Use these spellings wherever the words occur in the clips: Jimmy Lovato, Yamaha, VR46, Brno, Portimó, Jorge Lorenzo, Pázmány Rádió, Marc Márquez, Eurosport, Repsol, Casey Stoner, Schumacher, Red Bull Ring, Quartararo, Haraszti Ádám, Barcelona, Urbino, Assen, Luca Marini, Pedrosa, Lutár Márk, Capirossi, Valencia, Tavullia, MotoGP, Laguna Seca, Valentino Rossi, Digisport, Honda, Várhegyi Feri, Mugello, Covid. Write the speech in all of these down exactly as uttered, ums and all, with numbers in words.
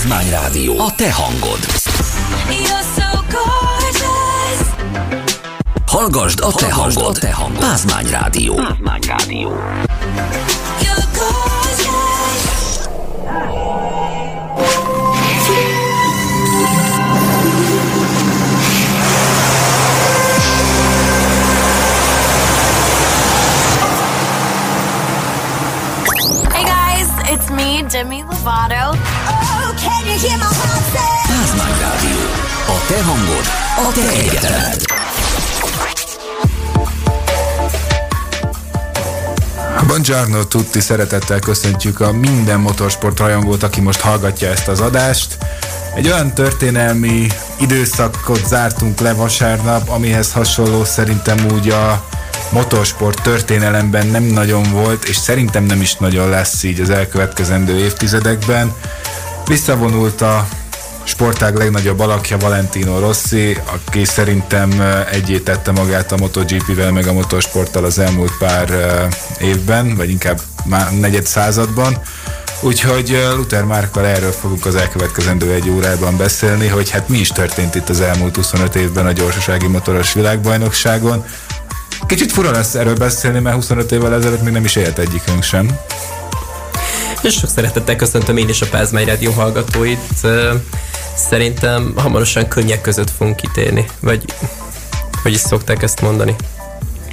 Pázmány Rádió, a te hangod. Hallgasd a te hangod. Pázmány Rádió. Pázmány Rádió. Me, Jimmy Lovato. Oh, can you hear my heart say? Pázmány Rádió. A te hangod, a te egyetemed. Buongiorno tutti, szeretettel köszöntjük a minden motorsport rajongót, aki most hallgatja ezt az adást. Egy olyan történelmi időszakot zártunk le vasárnap, amihez hasonló szerintem úgy a motorsport történelemben nem nagyon volt, és szerintem nem is nagyon lesz így az elkövetkezendő évtizedekben. Visszavonult a sportág legnagyobb alakja, Valentino Rossi, aki szerintem egyé tette magát a MotoGP-vel meg a motorsporttal az elmúlt pár évben, vagy inkább már negyed században. Úgyhogy Lutár Márkkal erről fogunk az elkövetkezendő egy órában beszélni, hogy hát mi is történt itt az elmúlt huszonöt évben a gyorsasági motoros világbajnokságon. Kicsit fura lesz erről beszélni, mert huszonöt évvel ezelőtt még nem is élt egyikünk sem. És sok szeretettel köszöntöm én is a Pázmány Rádió hallgatóit. Szerintem hamarosan könnyek között fogunk kitérni, vagy hogy is szokták ezt mondani.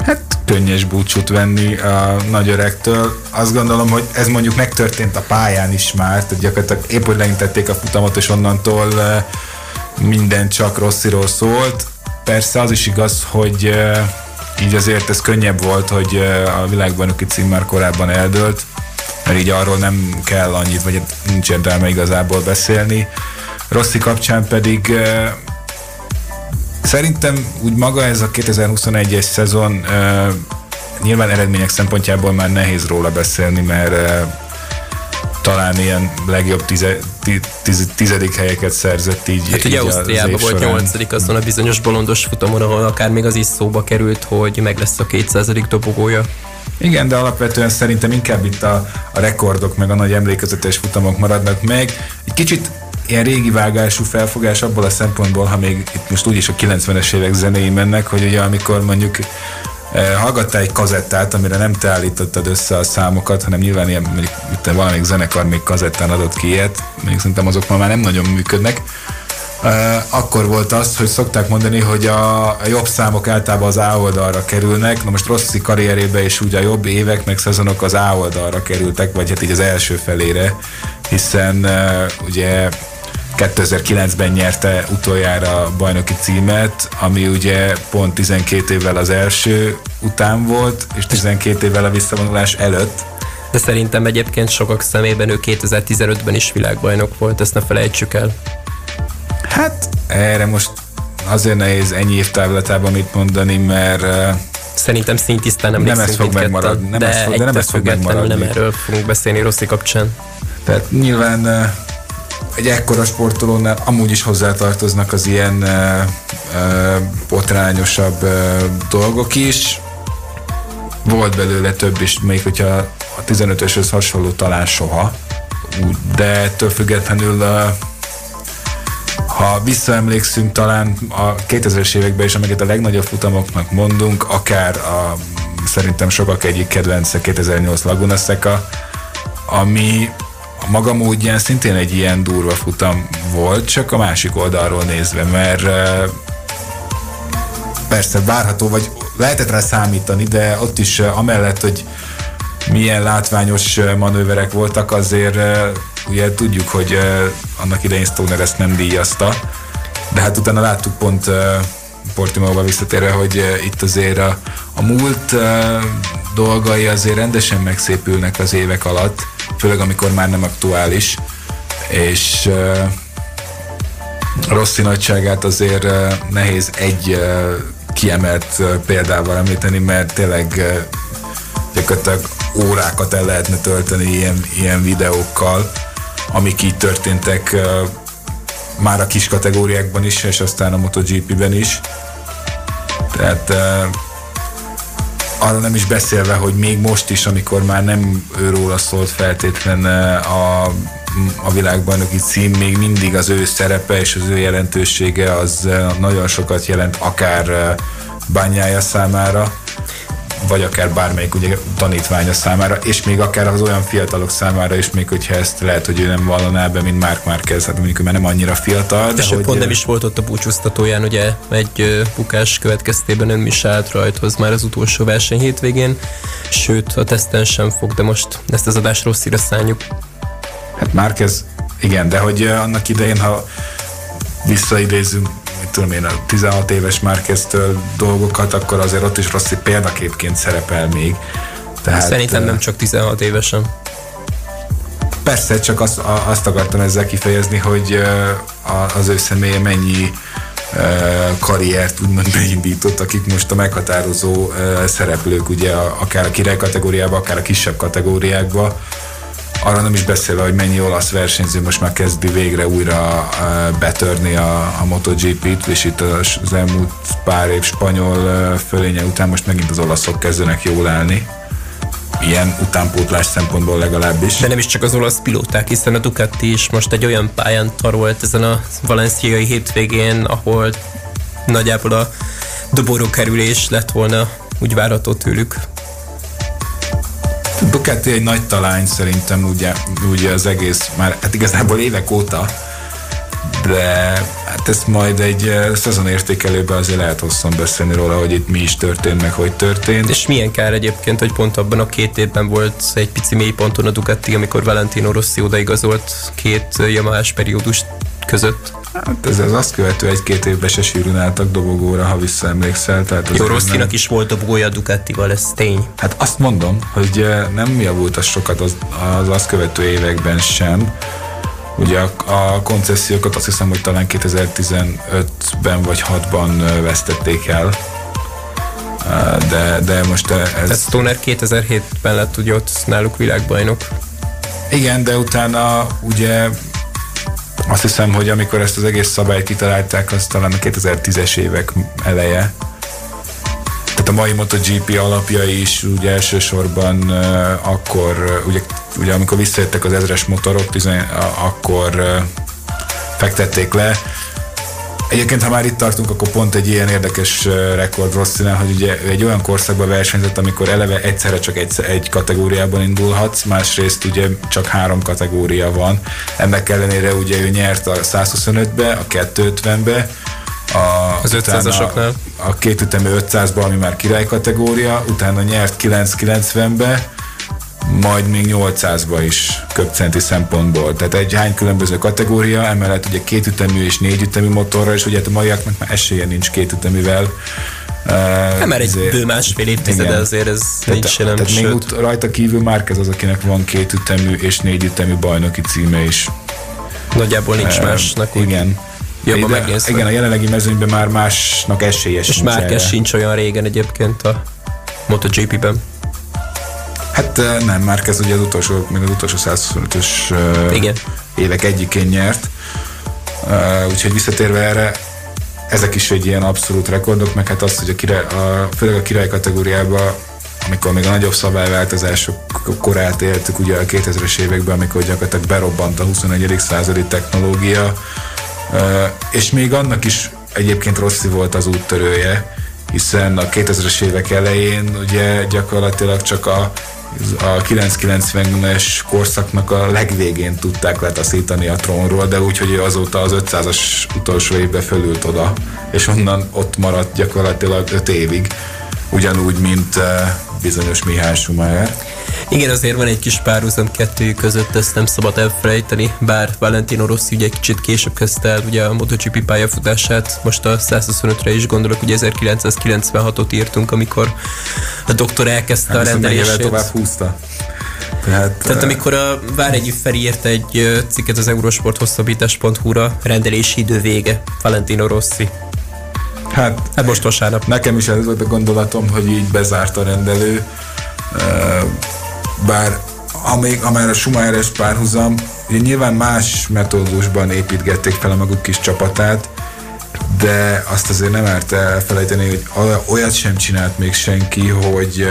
Hát könnyes búcsút venni a nagy öregtől. Azt gondolom, hogy ez mondjuk megtörtént a pályán is már, tehát gyakorlatilag épp hogy leintették a futamot, és onnantól minden csak Rossiról szólt. Persze az is igaz, hogy így azért ez könnyebb volt, hogy a világbajnoki cím már korábban eldőlt, mert így arról nem kell annyit, vagy nincs értelme igazából beszélni. Rossi kapcsán pedig szerintem úgy maga ez a kétezer-huszonegyes szezon, nyilván eredmények szempontjából már nehéz róla beszélni, mert talán ilyen legjobb tize, tiz, tizedik helyeket szerzett így. Hát ugye Ausztriában volt nyolcadik azon a bizonyos bolondos futamon, ahol akár még az is szóba került, hogy meg lesz a kétszázadik dobogója. Igen, de alapvetően szerintem inkább itt a, a rekordok meg a nagy emlékezetes futamok maradnak meg. Egy kicsit ilyen régi vágású felfogás abból a szempontból, ha még itt most úgyis a kilencvenes évek zenéi mennek, hogy ugye amikor mondjuk hallgattál egy kazettát, amire nem te állítottad össze a számokat, hanem nyilván ilyen, mondjuk, itt valamelyik zenekar még kazettán adott ki ilyet, mondjuk szerintem azok ma már nem nagyon működnek. Akkor volt az, hogy szokták mondani, hogy a jobb számok általában az A oldalra kerülnek. Na most Rossi karrierébe is úgy a jobb évek meg szezonok az A oldalra kerültek, vagy hát így az első felére, hiszen ugye kétezer-kilencben nyerte utoljára a bajnoki címet, ami ugye pont tizenkét évvel az első után volt, és tizenkét évvel a visszavonulás előtt. De szerintem egyébként sokak szemében ő kétezer-tizenötben is világbajnok volt, ezt ne felejtsük el. Hát erre most azért nehéz ennyi évtávlatában mit mondani, mert szerintem szintisztán nem lesz szintítketten, de megmaradni, nem ez fog, de nem ez fog megmaradni. Nem erről fogunk beszélni Rossi kapcsán. Tehát nyilván egy ekkora sportolónál amúgy is hozzátartoznak az ilyen ö, ö, botrányosabb ö, dolgok is. Volt belőle több is, még hogyha a tizenötöshöz hasonló talán soha. De ettől függetlenül, ö, ha visszaemlékszünk, talán a kétezres években is, amiket a legnagyobb futamoknak mondunk, akár a, szerintem sokak egyik kedvence kétezer-nyolc Laguna Seca, ami a maga módján szintén egy ilyen durva futam volt, csak a másik oldalról nézve, mert persze várható, vagy lehetett rá számítani, de ott is amellett, hogy milyen látványos manőverek voltak, azért ugye tudjuk, hogy annak idején Stoner ezt nem díjazta, de hát utána láttuk pont Portimóba visszatérve, hogy itt azért a, a múlt dolgai azért rendesen megszépülnek az évek alatt, főleg amikor már nem aktuális, és uh, Rossi nagyságát azért uh, nehéz egy uh, kiemelt uh, példával említeni, mert tényleg uh, gyakorlatilag órákat el lehetne tölteni ilyen, ilyen videókkal, amik így történtek uh, már a kis kategóriákban is, és aztán a MotoGP-ben is. Tehát uh, arra nem is beszélve, hogy még most is, amikor már nem őróla szólt feltétlen a a világbajnoki cím, még mindig az ő szerepe és az ő jelentősége az nagyon sokat jelent, akár bányája számára, vagy akár bármelyik ugye, tanítványa számára, és még akár az olyan fiatalok számára is, még hogyha ezt lehet, hogy ő nem vallaná be, mint Marc Márquez, hát mondjuk, mert nem annyira fiatal. És hogy pont nem is volt ott a búcsúztatóján, ugye egy bukás következtében nem is állt rajthoz már az utolsó verseny hétvégén, sőt a teszten sem fog, de most ezt az adást Rosszira szánjuk. Hát Márquez, igen, de hogy annak idején, ha visszaidézünk, tudom én, a tizenhat éves Márqueztől dolgokat, akkor azért ott is Rossi példaképként szerepel még. Tehát, szerintem nem csak tizenhat évesen. Persze, csak azt, azt akartam ezzel kifejezni, hogy az ő személye mennyi karriert úgymond beindított, akik most a meghatározó szereplők, ugye akár a király kategóriába, akár a kisebb kategóriákba. Arra nem is beszélve, hogy mennyi olasz versenyző most már kezdi végre újra betörni a, a MotoGP-t, és itt az elmúlt pár év spanyol fölénye után most megint az olaszok kezdenek jól állni. Ilyen utánpótlás szempontból legalábbis. De nem is csak az olasz pilóták, hiszen a Ducati is most egy olyan pályán tarolt ezen a valenciai hétvégén, ahol nagyjából a dobóró kerülés lett volna úgy várható tőlük. Ducati egy nagy talány szerintem ugye, ugye az egész már, hát igazából évek óta, de hát ezt majd egy szezonértékelőben azért lehet hosszan beszélni róla, hogy itt mi is történt, meg hogy történt. És milyen kár egyébként, hogy pont abban a két évben volt egy pici mélyponton a Ducati, amikor Valentino Rossi odaigazolt két Yamahás periódus között. Hát ez az azt követő egy-két évben se sűrűn álltak dobogóra, ha visszaemlékszel. Tehát jó, Rosszinak nem is volt dobogója a Ducatival, ez tény. Hát azt mondom, hogy nem javult az sokat az, az azt követő években sem. Ugye a, a koncesziókat azt hiszem, hogy talán kétezer-tizenötben vagy hatban vesztették el. De, de most ez... ez Stoner kétezer-hétben lett ugye ott náluk világbajnok. Igen, de utána ugye... Azt hiszem, hogy amikor ezt az egész szabályt kitalálták, az talán a kétezer-tízes évek eleje. Tehát a mai MotoGP alapjai is ugye elsősorban uh, akkor, ugye, ugye amikor visszajöttek az ezres motorok, tizen, uh, akkor uh, fektették le. Egyébként, ha már itt tartunk, akkor pont egy ilyen érdekes uh, rekord Rossinál, hogy ugye egy olyan korszakban versenyzett, amikor eleve egyszerre csak egy, egy kategóriában indulhatsz, másrészt ugye csak három kategória van. Ennek ellenére ugye ő nyert a százhuszonötbe, a kétszázötvenbe, a, az ötszázasoknál, a két ütemű ötszázba, ami már király kategória, utána nyert kilencszázkilencvenbe, majd még nyolcszázba is köpcenti szempontból. Tehát egy hány különböző kategória, emellett ugye két ütemű és négy ütemű motorra, és ugye a maiaknak már esélye nincs két üteművel. Uh, nem, mert egy bő másfél évtizede azért ez tehát, nincs jelent. Tehát még ut- rajta kívül Márquez az, akinek van két ütemű és négy ütemű bajnoki címe is. Nagyjából nincs uh, másnak. Igen. Jobban megnézve. Igen, a jelenlegi mezőnyben már másnak esélye és sincs. És Márquez sincs olyan régen egyébként a MotoGP-ben. Hát nem, Márquez ugye az utolsó, még az utolsó százhuszonötös uh, évek egyikén nyert. Uh, úgyhogy visszatérve erre, ezek is egy ilyen abszolút rekordok, meg hát az, hogy a király, a, főleg a király kategóriában, amikor még a nagyobb szabályváltozások korát éltük ugye a kétezres években, amikor gyakorlatilag berobbant a huszonegyedik századi technológia, uh, és még annak is egyébként Rossi volt az úttörője, hiszen a kétezres évek elején ugye gyakorlatilag csak a a kilencszázkilencvenes korszaknak a legvégén tudták letaszítani a trónról, de úgy, hogy azóta az ötszázas utolsó évben fölült oda, és onnan ott maradt gyakorlatilag öt évig, ugyanúgy, mint bizonyos Mihály Schumacher. Igen, azért van egy kis párhuzam kettőjük között, ezt nem szabad elfelejteni, bár Valentino Rossi ugye kicsit később kezdte el ugye a MotoGP pályafutását, most a százhuszonötre is gondolok, ugye ezerkilencszázkilencvenhatot írtunk, amikor a doktor elkezdte hát, a rendelését. Tovább húzta. Tehát, Tehát amikor a Várhegyi Feri írta egy cikket az Eurosport hosszabbítás pont hu-ra, rendelési idő vége, Valentino Rossi. Hát, hát most vasárnap. Nekem is ez volt a gondolatom, hogy így bezárt a rendelő, bár amíg, amár a Schumacher-es párhuzam, nyilván más metódusban építgették fel a maguk kis csapatát, de azt azért nem árt elfelejteni, hogy olyat sem csinált még senki, hogy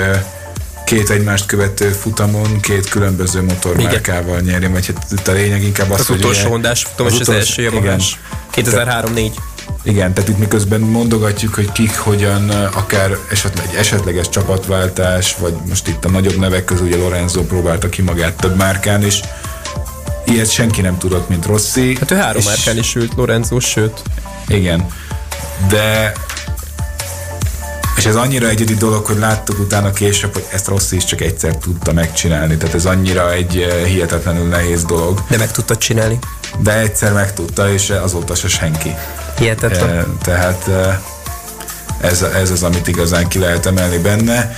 két egymást követő futamon két különböző motormárkával nyerni, vagy hát itt a lényeg inkább az, az hogy... Utolsó Hondás futam, az utolsó Hondás futam, és az első Yamahás. kétezer-három négy. Igen, tehát itt miközben mondogatjuk, hogy kik, hogyan, akár esetleg, egy esetleges csapatváltás, vagy most itt a nagyobb nevek közül ugye Lorenzo próbálta ki magát több márkán is. Ilyet senki nem tudott, mint Rossi. Hát ő három és... márkán is ült, Lorenzo, sőt. Igen, de... És ez annyira egyedi dolog, hogy láttuk utána később, hogy ezt Rossi is csak egyszer tudta megcsinálni. Tehát ez annyira egy hihetetlenül nehéz dolog. De meg tudtad csinálni. De egyszer megtudta, és azóta se senki. Hihetetlen. Tehát ez, ez az, amit igazán ki lehet emelni benne.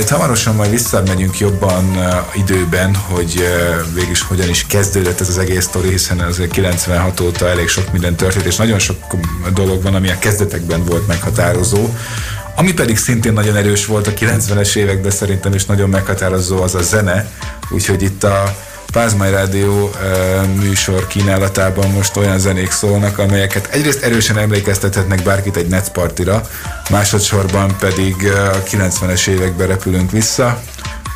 Itt hamarosan majd visszamegyünk jobban időben, hogy végig hogyan is kezdődött ez az egész sztori, hiszen azért kilencvenhat óta elég sok minden történt, és nagyon sok dolog van, ami a kezdetekben volt meghatározó. Ami pedig szintén nagyon erős volt a kilencvenes években, szerintem is nagyon meghatározó, az a zene, úgyhogy itt a Pázmány Rádió e, műsor kínálatában most olyan zenék szólnak, amelyeket egyrészt erősen emlékeztethetnek bárkit egy netpartira, másodszorban pedig a kilencvenes években repülünk vissza,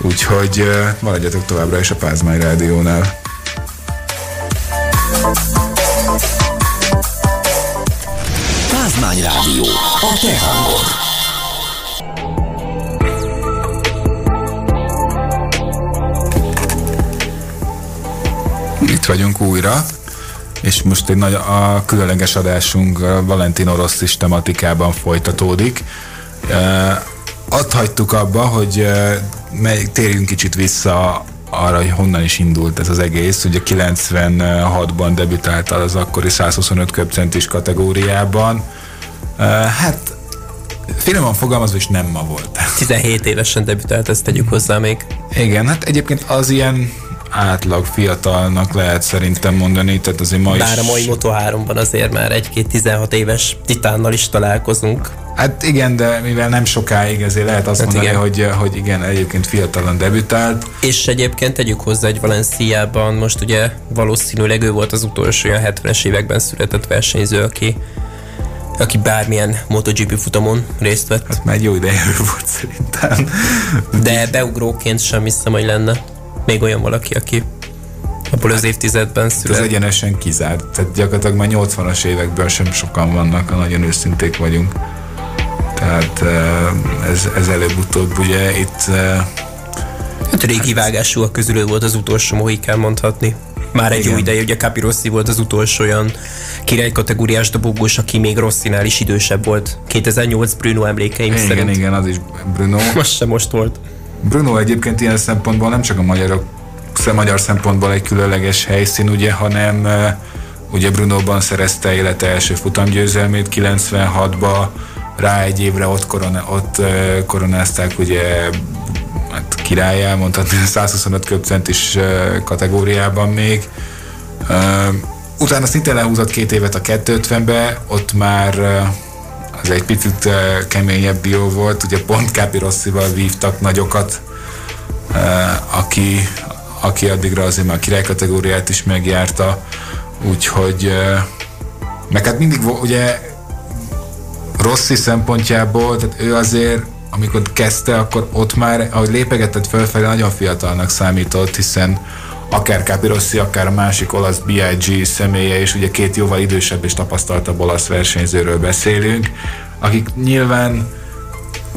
úgyhogy e, maradjatok továbbra is a Pázmány Rádiónál. Pázmány Rádió, a te hangod. Itt vagyunk újra, és most egy nagy, a különleges adásunk Valentino Rossi tematikában folytatódik. E, ott hagytuk abba, hogy e, térjünk kicsit vissza arra, hogy honnan is indult ez az egész. Ugye kilencvenhatban debütált az akkori százhuszonöt köbcentis kategóriában. E, hát finoman fogalmazva is nem ma volt. tizenhét évesen debütált, ezt tegyük hozzá még. Igen, hát egyébként az ilyen átlag fiatalnak lehet szerintem mondani, tehát azért ma is... Bár a mai moto háromban azért már egy-két tizenhat éves titánnal is találkozunk. Hát igen, de mivel nem sokáig, ezért lehet azt hát mondani, hogy, hogy igen, egyébként fiatalon debütált. És egyébként tegyük hozzá, hogy Valenciában most ugye valószínűleg ő volt az utolsó olyan hetvenes években született versenyző, aki aki bármilyen MotoGP futamon részt vett. Hát már jó ideje volt szerintem. De beugróként sem hiszem, hogy lenne még olyan valaki, aki abból az évtizedben született. Ez egyenesen kizárt, tehát gyakorlatilag már nyolcvanas évekből sem sokan vannak, ha nagyon őszinték vagyunk. Tehát ez, ez előbb-utóbb ugye itt... Hát a régi vágásúak közül volt az utolsó mohikán, mondhatni. Már egy igen. Jó ideje, ugye Capirossi volt az utolsó olyan királykategóriás dobogós, aki még Rossinál is idősebb volt. kétezer-nyolc Brno emlékeim igen, szerint. Igen, igen, az is Brno. Most sem most volt. Brno egyébként ilyen szempontból nem csak a magyarok, magyar szempontból egy különleges helyszín, ugye, hanem ugye Brnoban szerezte élete első futamgyőzelmét kilencvenhatba, rá egy évre ott, korona, ott koronázták ugye hát királyá, mondhatni a százhuszonöt köbcentis kategóriában még. Utána szintén lehúzott két évet a kétszázötvenbe, ott már az egy picit keményebb bió volt, ugye pont Capirossival vívtak nagyokat, aki, aki addigra azért már a királykategóriát is megjárta, úgyhogy meg hát mindig ugye Rossi szempontjából, tehát ő azért amikor kezdte, akkor ott már ahogy lépegetett fölfelé, nagyon fiatalnak számított, hiszen akár Capirossi, akár a másik olasz bé i gé személye, és ugye két jóval idősebb és tapasztaltabb olasz versenyzőről beszélünk, akik nyilván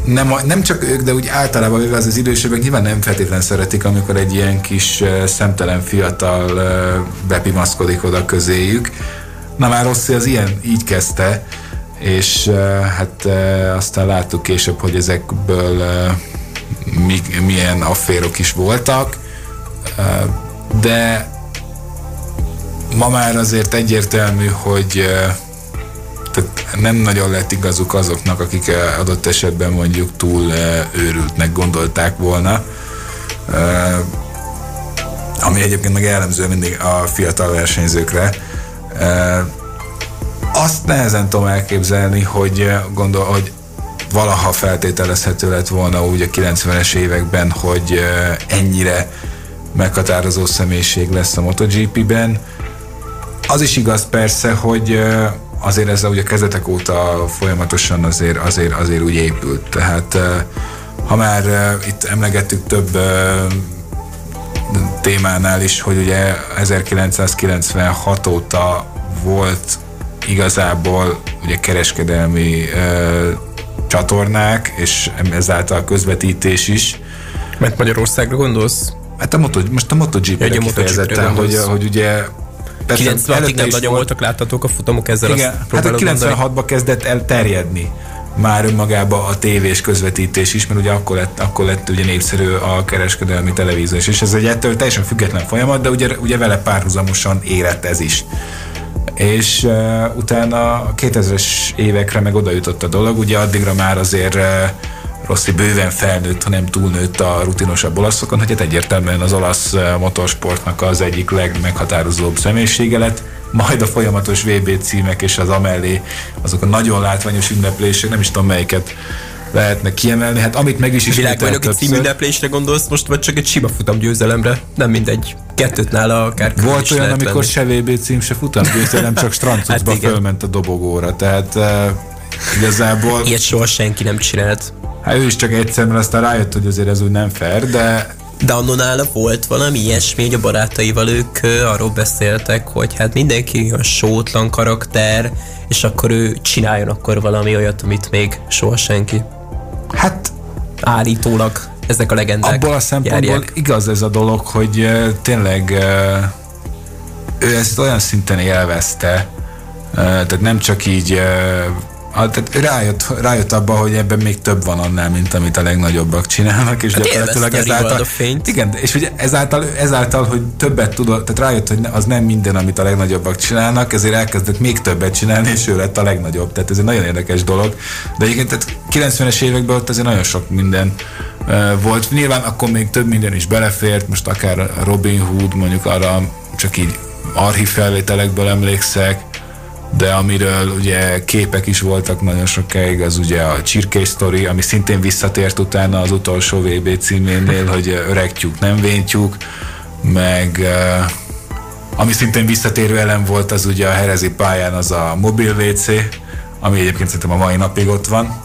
nem, nem csak ők, de úgy általában mivel az, az idősebbek nyilván nem feltétlen szeretik, amikor egy ilyen kis szemtelen fiatal bepimaszkodik oda közéjük. Na már Rossi az ilyen, így kezdte, és hát aztán láttuk később, hogy ezekből mi, milyen afférok is voltak, de ma már azért egyértelmű, hogy tehát nem nagyon lett igazuk azoknak, akik adott esetben mondjuk túl őrültnek gondolták volna, ami egyébként meg jellemző mindig a fiatal versenyzőkre. Azt nehezen tudom elképzelni, hogy gondol, hogy valaha feltételezhető lett volna úgy a kilencvenes években, hogy ennyire meghatározó személyiség lesz a MotoGP-ben. Az is igaz persze, hogy azért ezzel ugye a kezdetek óta folyamatosan azért, azért, azért úgy épült. Tehát Ha már uh, itt emlegettük több uh, témánál is, hogy ugye ezerkilencszázkilencvenhat óta volt igazából ugye kereskedelmi uh, csatornák, és ezáltal közvetítés is. Mert Magyarországra gondolsz? Hát a moto, most a MotoGP-re ja, kifejezetten, hogy, hogy ugye kilencvenhatig nem nagyon voltak láthatók a futamok, ezzel igen, azt hát kilencvenhatban kezdett el terjedni már önmagában a tévés közvetítés is, mert ugye akkor lett, akkor lett ugye népszerű a kereskedelmi televíziós, és ez egy ettől teljesen független folyamat, de ugye, ugye vele párhuzamosan érett ez is. És uh, utána a kétezres évekre meg oda jutott a dolog, ugye addigra már azért uh, Rossi bőven felnőtt, hanem túlnőtt a rutinosabb olaszokon, hogy hát egyértelműen az olasz motorsportnak az egyik legmeghatározóbb személyisége lett, majd a folyamatos vé bé címek és az amellé azok a nagyon látványos ünneplések, nem is tudom melyiket lehetne kiemelni, hát amit meg is is világbajnoki című ünneplésre gondolsz most, vagy csak egy sima futamgyőzelemre? Nem mindegy. Kettőt nála akár volt olyan, amikor lenni. Se vé bé cím, se futamgyőzelem, csak strandcucba hát fölment a dobogóra, tehát uh, igazából... Ilyet soha senki nem csinált. Hát ő is csak egyszer, mert aztán rájött, hogy azért ez úgy nem fair, de... De annonála volt valami ilyesmi, hogy a barátaival ők arról beszéltek, hogy hát mindenki olyan sótlan karakter, és akkor ő csináljon akkor valami olyat, amit még soha senki. Hát... Állítólag ezek a legendák abból a szempontból járják. Igaz ez a dolog, hogy tényleg ő ezt olyan szinten élvezte, tehát nem csak így... Tehát rájött, rájött abba, hogy ebben még több van annál, mint amit a legnagyobbak csinálnak, és hát gyakorlatilag ezáltal, igen, és ugye ezáltal, ezáltal, hogy többet tudott, tehát rájött, hogy az nem minden, amit a legnagyobbak csinálnak, ezért elkezdett még többet csinálni, és ő lett a legnagyobb, tehát ez egy nagyon érdekes dolog, de egyébként tehát kilencvenes években ott azért nagyon sok minden uh, volt, nyilván akkor még több minden is belefért, most akár Robin Hood, mondjuk arra csak így archív felvételekből emlékszek, de amiről ugye képek is voltak nagyon sokáig, az ugye a csirkés sztori, ami szintén visszatért utána az utolsó vé bé címénél, hogy öreg tyúk, nem vén tyúk, meg ami szintén visszatérő elem volt, az ugye a herezi pályán az a mobil vé cé, ami egyébként szerintem a mai napig ott van.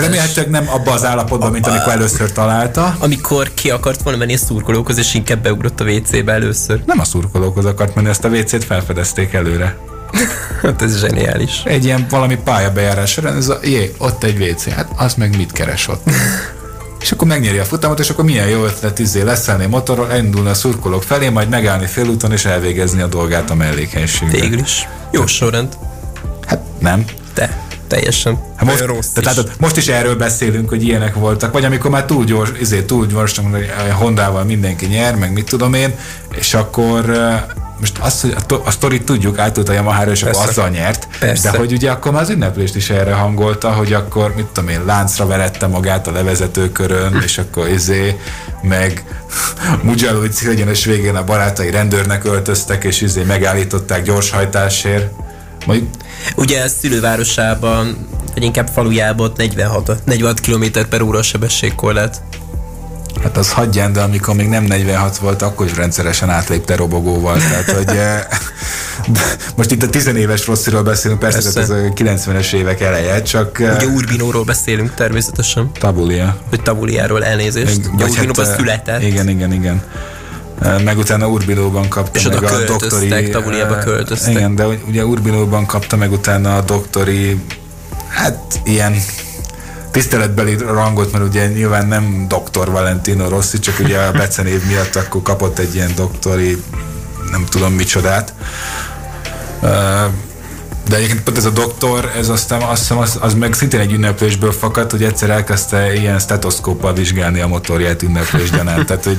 Remélhetőleg nem abban az állapotban, mint amikor először találta. Amikor ki akart volna menni a szurkolókhoz, és inkább beugrott a vé cébe először. Nem a szurkolókhoz akart menni, ezt a vé cét felfedezték előre. Hát ez zseniális. Egy ilyen valami pályabejárás során, ez a, jé, ott egy vé cé, hát az meg mit keres ott? És akkor megnyeri a futamot, és akkor milyen jó ötlet, izé leszelni motorról, indulni a szurkolók felé, majd megállni félúton, és elvégezni a dolgát a mellékenységben. Végül is. Jó sorrend. Hát nem. Te. Teljesen. Hát most, rossz is. Tehát, most is erről beszélünk, hogy ilyenek voltak, vagy amikor már túl gyors, izé, túl gyors, Hondával mindenki nyer, meg mit tudom én, és akkor most azt, hogy a, to- a sztorit tudjuk, átült a Yamahára, és persze, akkor azzal nyert, persze, de hogy ugye akkor már az ünneplést is erre hangolta, hogy akkor, mit tudom én, láncra verette magát a levezetőkörön, hm. és akkor izé, meg Mugello egyenes végén a barátai rendőrnek öltöztek, és izé megállították gyorshajtásért. Majd... Ugye a szülővárosában, vagy inkább falujában negyvenhat kilométer per óra a sebességkorlát. Hát az hagyján, de amikor még nem negyvenhat volt, akkor is rendszeresen átlépte robogóval. Tehát, hogy, most itt a tizenéves Rossiról beszélünk, persze, persze. Ez a kilencvenes évek eleje, csak... Ugye Urbinóról beszélünk természetesen. Tavullia. Vagy Tavulliáról, elnézést. Ugye Urbinóban hát, született. Igen, igen, igen. Meg utána Urbinóban kapta és meg a doktori... Tavuliába költöztek. Igen, de ugye Urbinóban kapta meg utána a doktori, hát ilyen tiszteletbeli rangot, mert ugye nyilván nem doktor Valentino Rossi, csak ugye a becenév miatt akkor kapott egy ilyen doktori, nem tudom micsodát. De egyébként ez a doktor, ez aztán azt hiszem, az, az meg szintén egy ünneplésből fakadt, hogy egyszer elkezdte ilyen stetoszkóppal vizsgálni a motorját ünneplés gyanánt. Tehát, hogy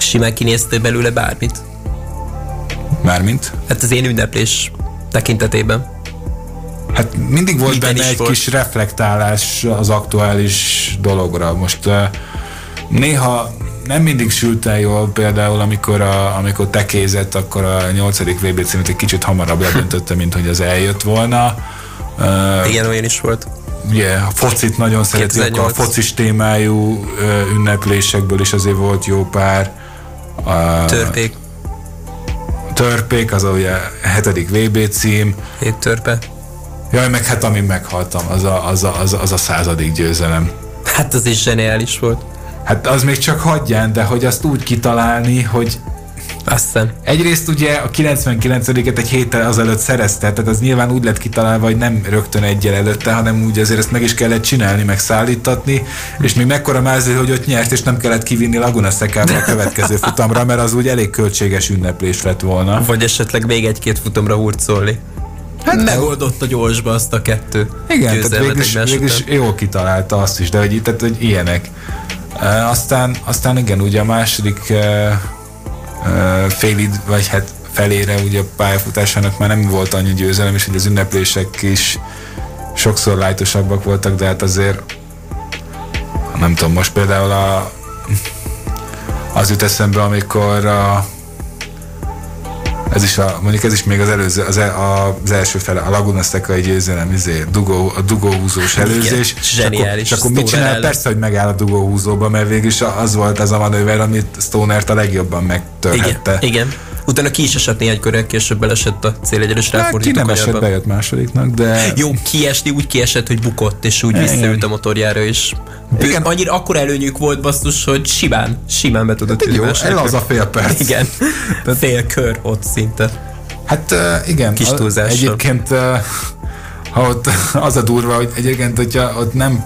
simán kinéztél belőle bármit? Mármint? Hát az én ünneplés tekintetében. Hát mindig volt minden benne egy volt. Kis reflektálás az aktuális dologra. Most néha nem mindig sült el jól, például amikor, a, amikor tekézett, akkor a nyolcadik vé bé címet egy kicsit hamarabb ledöntötte, mint hogy az eljött volna. Igen, olyan is volt. Ugye, yeah, a focit nagyon szeretjük, a focis témájú ünneplésekből is azért volt jó pár. A törpék. Törpék, az a ugye hetedik vé bé cím. Hét törpe. Jaj, meg hát amin meghaltam, az a, az a, az a, az a századik győzelem. Hát az is zseniális volt. Hát az még csak hagyján, de hogy azt úgy kitalálni, hogy... Aztán. Egyrészt ugye a kilencvenkilencediket egy héttel azelőtt szerezte, tehát az nyilván úgy lett kitalálva, hogy nem rögtön egyel előtte, hanem úgy azért ezt meg is kellett csinálni, meg szállítatni, és még mekkora mázli, hogy ott nyert, és nem kellett kivinni Laguna Secába a következő futamra, mert az úgy elég költséges ünneplés lett volna. Vagy esetleg még egy-két futamra hurcolni. Hát megoldott a gyorsba azt a kettő. Igen, tehát végülis, végülis jól kitalálta azt is, de hogy, tehát, hogy ilyenek. E, aztán, aztán igen, ugye a második e, félig, vagy hát felére ugye a pályafutásának már nem volt annyi győzelem, és hogy az ünneplések is sokszor lájtosabbak voltak, de hát azért nem tudom, most például a, az jut eszembe, amikor a, ez is a, mondjuk ez is még az előző, az, el, az első fele, a Laguna Secai győzelem, izé, dugó, a dugóhúzós előzés. Igen, zseniális. És akkor mit csinál? Persze, hogy megáll a dugóhúzóba, mert végülis az volt ez a manőver, amit Stonert a legjobban megtörhette. Igen, igen. Utána ki is esett néhány körrel, később belesett a célegyenes ráfordító kanyarba. Ki nem esett, bejött másodiknak, de... Jó, kiesni, úgy kiesett, hogy bukott, és úgy visszaült a motorjára is. Igen. Annyira akkora előnyük volt, basszus, hogy simán, simán be tudott ülni. Jó, el az a fél perc. Igen, fél kör ott szinte. Hát uh, igen, kis túlzással. Egyébként uh, ha ott az a durva, hogy egyébként, hogyha ott nem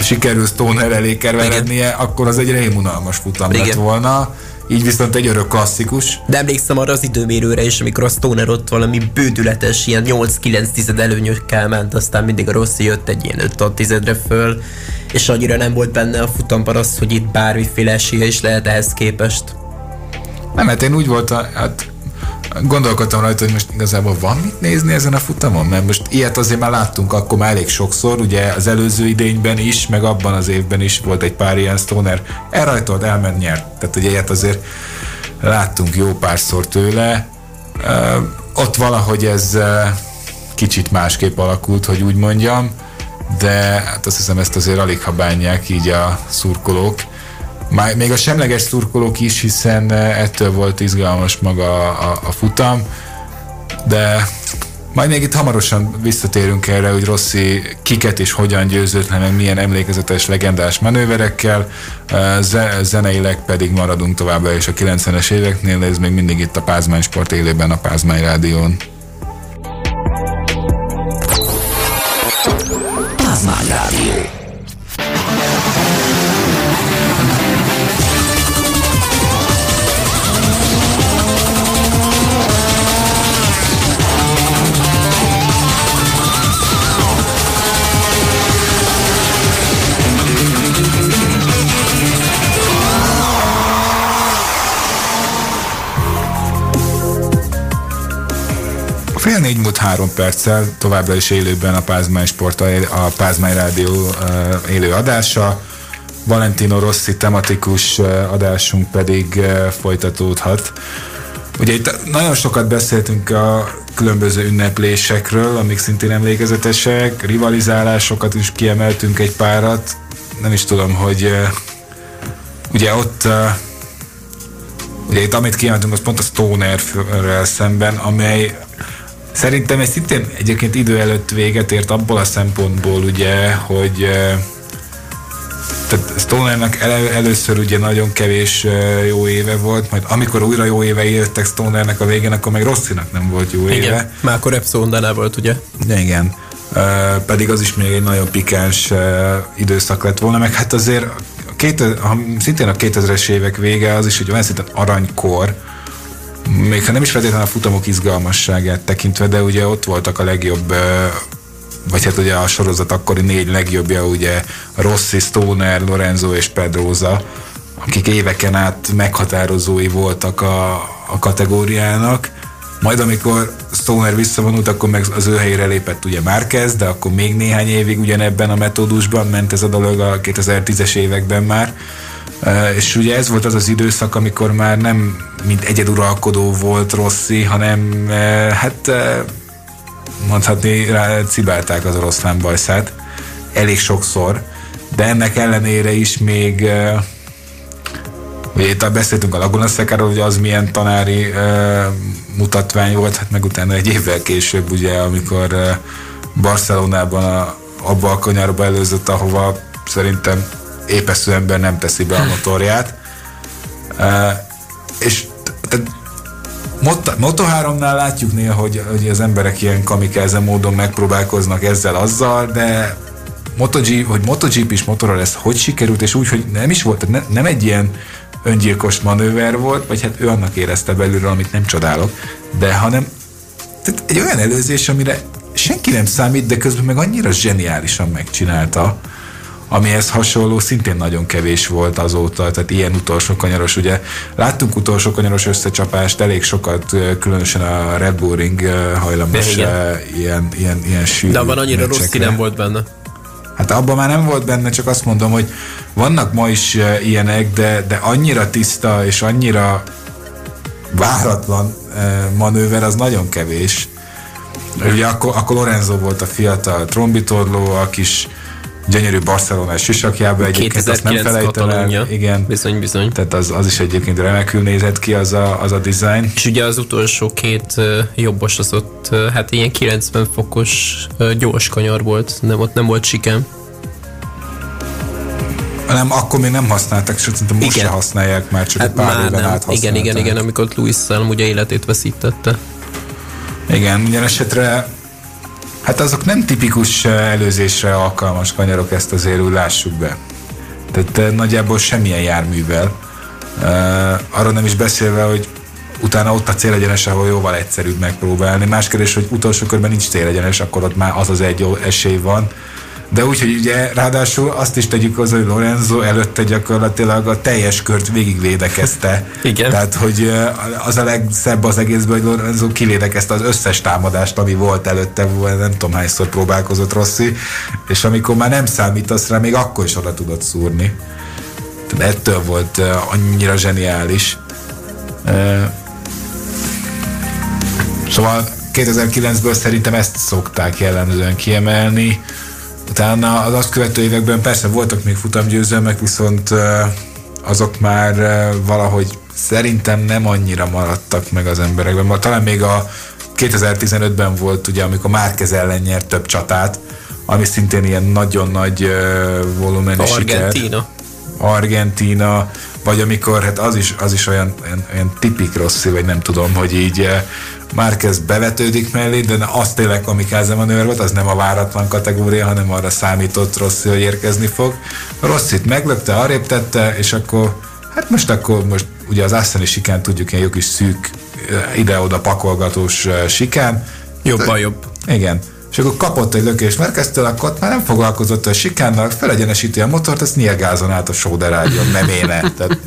sikerül Stoner elé kerverednie, akkor az egy rémunalmas futam lett volna. Így viszont egy örök klasszikus. De emlékszem arra az időmérőre is, amikor a Stoner ott valami bődületes, ilyen nyolc-kilenc tized előnyökkel ment, aztán mindig a Rossi jött egy ilyen öt-hat tizedre föl, és annyira nem volt benne a futamban az, hogy itt bármiféle esélye is lehet ehhez képest. Nem, hát én úgy voltam, hát gondolkodtam rajta, hogy most igazából van mit nézni ezen a futamon, mert most ilyet azért már láttunk akkor már elég sokszor, ugye az előző idényben is, meg abban az évben is volt egy pár ilyen Stoner, elrajtolt, elment, nyert. Tehát ugye ilyet azért láttunk jó párszor tőle. Ö, ott valahogy ez kicsit másképp alakult, hogy úgy mondjam, de hát azt hiszem ezt azért alig ha bánják így a szurkolók. Már még a semleges szurkolók is, hiszen ettől volt izgalmas maga a, a, a futam, de majd még itt hamarosan visszatérünk erre, hogy Rossi kiket és hogyan győzött, hanem milyen emlékezetes, legendás manőverekkel, zeneileg pedig maradunk továbbra is a kilencvenes éveknél, ez még mindig itt a Pázmány Sport élében, a Pázmány Rádión. Pázmány Rádió. Fél négy múlt három perccel, továbbra is élőben a Pázmány Sport, a Pázmány Rádió élő adása. Valentino Rossi tematikus adásunk pedig folytatódhat. Ugye itt nagyon sokat beszéltünk a különböző ünneplésekről, amik szintén emlékezetesek, rivalizálásokat is kiemeltünk egy párat. Nem is tudom, hogy ugye ott... Ugye itt amit kiemeltünk, az pont a Stonerrel szemben, amely... Szerintem ez szintén egyébként idő előtt véget ért abból a szempontból, ugye, hogy Stonernek elő, először ugye nagyon kevés jó éve volt, majd amikor újra jó évei jöttek Stonernek a végén, akkor meg Rossinak nem volt jó éve. Igen, már akkor Repsol-nál volt, ugye? Igen, pedig az is még egy nagyon pikáns időszak lett volna, meg hát azért szintén a kétezres évek vége az is, hogy olyan szinten aranykor, még ha nem is feltétlenül a futamok izgalmasságát tekintve, de ugye ott voltak a legjobb, vagy hát ugye a sorozat akkori négy legjobbja, ugye Rossi, Stoner, Lorenzo és Pedrosa, akik éveken át meghatározói voltak a, a kategóriának. Majd amikor Stoner visszavonult, akkor meg az ő helyére lépett ugye Márquez, de akkor még néhány évig ugyanebben a metódusban ment ez a dolog a kétezertízes években már. Uh, és ugye ez volt az az időszak, amikor már nem mint egyeduralkodó volt Rossi, hanem uh, hát uh, mondhatni rá cibálták az oroszlán bajszát elég sokszor, de ennek ellenére is még uh, ugye itt beszéltünk a Laguna Secáról, hogy az milyen tanári uh, mutatvány volt, hát meg utána egy évvel később ugye, amikor uh, Barcelonában a, abba a kanyarba előzött, ahova szerintem épeszű ember nem teszi be a motorját. E, és tehát moto háromnál látjuk néha, hogy, hogy az emberek ilyen kamikáze módon megpróbálkoznak ezzel-azzal, de MotoGP, hogy MotoGP-s motorral ez hogy sikerült, és úgy, hogy nem is volt, ne, nem egy ilyen öngyilkos manőver volt, vagy hát ő annak érezte belülről, amit nem csodálok, de hanem tehát egy olyan előzés, amire senki nem számít, de közben meg annyira zseniálisan megcsinálta, amihez hasonló szintén nagyon kevés volt azóta, tehát ilyen utolsókanyaros, ugye láttunk utolsókanyaros összecsapást elég sokat, különösen a Red Bull Ring hajlamos ilyen, ilyen, ilyen, ilyen sűrű. De abban annyira rossz ki nem volt benne. Hát abban már nem volt benne, csak azt mondom, hogy vannak ma is ilyenek, de, de annyira tiszta és annyira váratlan manőver, az nagyon kevés. Ugye akkor, akkor Lorenzo volt a fiatal trombitorló, a kis gyönyörű barcelonás sisakjában, egyébként azt nem felejtem el. Igen, bizony, bizony. Tehát az, az is egyébként remekül nézett ki az a, az a design. És ugye az utolsó két uh, jobbos az ott, uh, hát ilyen kilencven fokos uh, gyors kanyar volt, nem, ott nem volt sikem. Nem, akkor még nem használták, és most igen. Se használják már, csak hát egy pár évben áthasználták. Igen, igen, igen, amikor Lewis-szel ugye életét veszítette. Igen, minden esetre hát azok nem tipikus előzésre alkalmas kanyarok, ezt azért úgy lássuk be. Tehát nagyjából semmilyen járművel. Arról nem is beszélve, hogy utána ott a célegyenes, ahol jóval egyszerűbb megpróbálni. Más kérdés, hogy utolsó körben nincs célegyenes, akkor ott már az az egy jó esély van. De úgy, hogy ugye ráadásul azt is tegyük hozzá, hogy Lorenzo előtte gyakorlatilag a teljes kört végigvédekezte. Igen. Tehát, hogy az a legszebb az egészben, hogy Lorenzo kivédekezte az összes támadást, ami volt előtte, nem tudom hányszor próbálkozott Rossi, és amikor már nem számítasz rá, még akkor is oda tudod szúrni. Tehát ettől volt annyira zseniális. Szóval kétezer-kilencből szerintem ezt szokták jellemzően kiemelni. Utána az azt követő években persze voltak még futamgyőzelmek, viszont azok már valahogy szerintem nem annyira maradtak meg az emberekben. Talán még a kétezer-tizenötben volt, ugye, amikor Márquez ellen nyert több csatát, ami szintén ilyen nagyon nagy volumenű siker. Argentína. Argentína, vagy amikor, hát az is, az is olyan, olyan, olyan tipik Rossi, vagy nem tudom, hogy így Márquez bevetődik mellé, de az tényleg kamikáze manőver volt, az nem a váratlan kategória, hanem arra számított Rossi, hogy érkezni fog. Rossit meglökte, arrébb tette, és akkor, hát most akkor most ugye az asztani sikán tudjuk, ilyen jó kis szűk, ide-oda pakolgatós sikán. Jobban jobb. Igen. És akkor kapott egy lökést Márqueztől, akkor már nem foglalkozott a sikánnal, felegyenesíti a motort, ezt nyilgázon át a sóderágyon, nem éne. Tehát...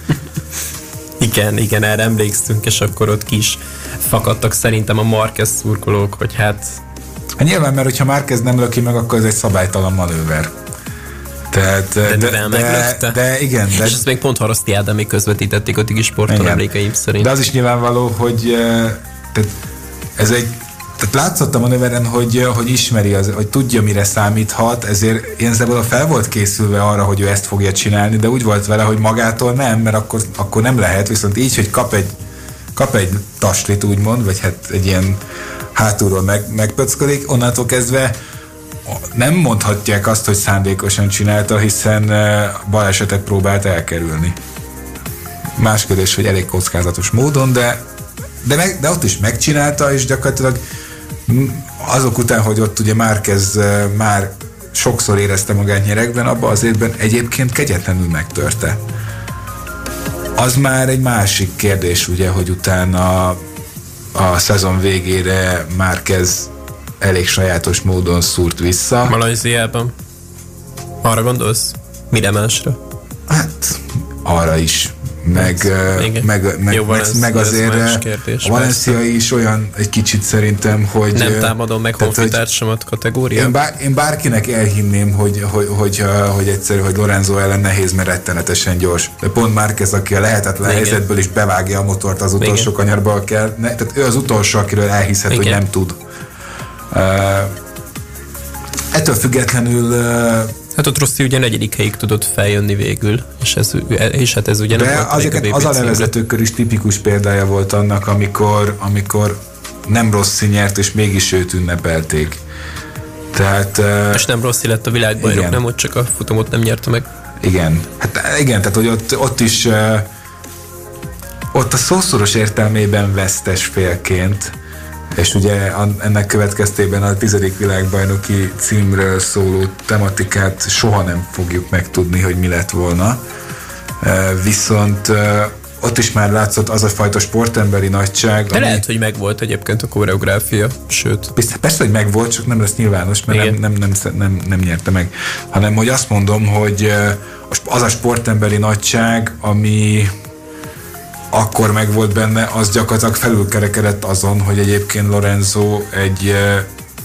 Igen, igen, erre emlékszünk, és akkor ott ki is fakadtak szerintem a Márquez szurkolók, hogy hát... Hát nyilván, mert hogyha Márquez nem löki meg, akkor ez egy szabálytalan manőver. Tehát, de, de, de, de igen. De, és ezt még pont Haraszti Ádámék közvetítették a Digisporton emlékeim szerint. De az is nyilvánvaló, hogy tehát ez egy... Tehát látszott a manőveren, hogy, hogy ismeri, az, hogy tudja, mire számíthat, ezért én szerintem fel volt készülve arra, hogy ő ezt fogja csinálni, de úgy volt vele, hogy magától nem, mert akkor, akkor nem lehet, viszont így, hogy kap egy, kap egy taslit úgymond, vagy hát egy ilyen hátulról meg, megpöckölik, onnantól kezdve nem mondhatják azt, hogy szándékosan csinálta, hiszen balesetet próbált elkerülni. Más kérdés, hogy elég kockázatos módon, de, de, meg, de ott is megcsinálta, és gyakorlatilag azok után, hogy ott ugye Márquez már sokszor érezte magát nyeregben, abban az évben egyébként kegyetlenül megtörte. Az már egy másik kérdés, ugye, hogy utána a szezon végére Márquez elég sajátos módon szúrt vissza. Malajziában. Arra gondolsz? Mire másra? Hát, arra is. Meg, hát, meg, meg, jó, meg, meg azért kérdés, a Valencia is olyan egy kicsit szerintem, hogy... Nem támadom meg honfitársamat kategória. Én, bár, én bárkinek elhinném, hogy, hogy, hogy, hogy egyszerű, hogy Lorenzo ellen nehéz, mert rettenetesen gyors. De pont Márquez, aki a lehetetlen igen. helyzetből is bevágja a motort az utolsó igen. kanyarba kell. Ne, tehát ő az utolsó, akiről elhiszed, igen. hogy nem tud. Uh, ettől függetlenül... Uh, Hát ott Rossi ugye negyedik helyig tudott feljönni végül, és, ez, és hát ez ugye nem volt azért a az a levezetőkör is tipikus példája volt annak, amikor, amikor nem Rossi nyert, és mégis őt ünnepelték. Tehát, és nem Rossi lett a világbajnok, nem, ott csak a futamot nem nyerte meg. Igen, hát igen, tehát hogy ott, ott is ott a szószoros értelmében vesztes félként, és ugye ennek következtében a tizedik világbajnoki címről szóló tematikát soha nem fogjuk megtudni, hogy mi lett volna. Viszont ott is már látszott az a fajta sportemberi nagyság. De ami... lehet, hogy megvolt egyébként a koreográfia, sőt. Persze, hogy megvolt, csak nem lesz nyilvános, mert nem, nem, nem, nem, nem nyerte meg. Hanem, hogy azt mondom, hogy az a sportemberi nagyság, ami akkor megvolt benne, az gyakorlatilag felülkerekedett azon, hogy egyébként Lorenzo egy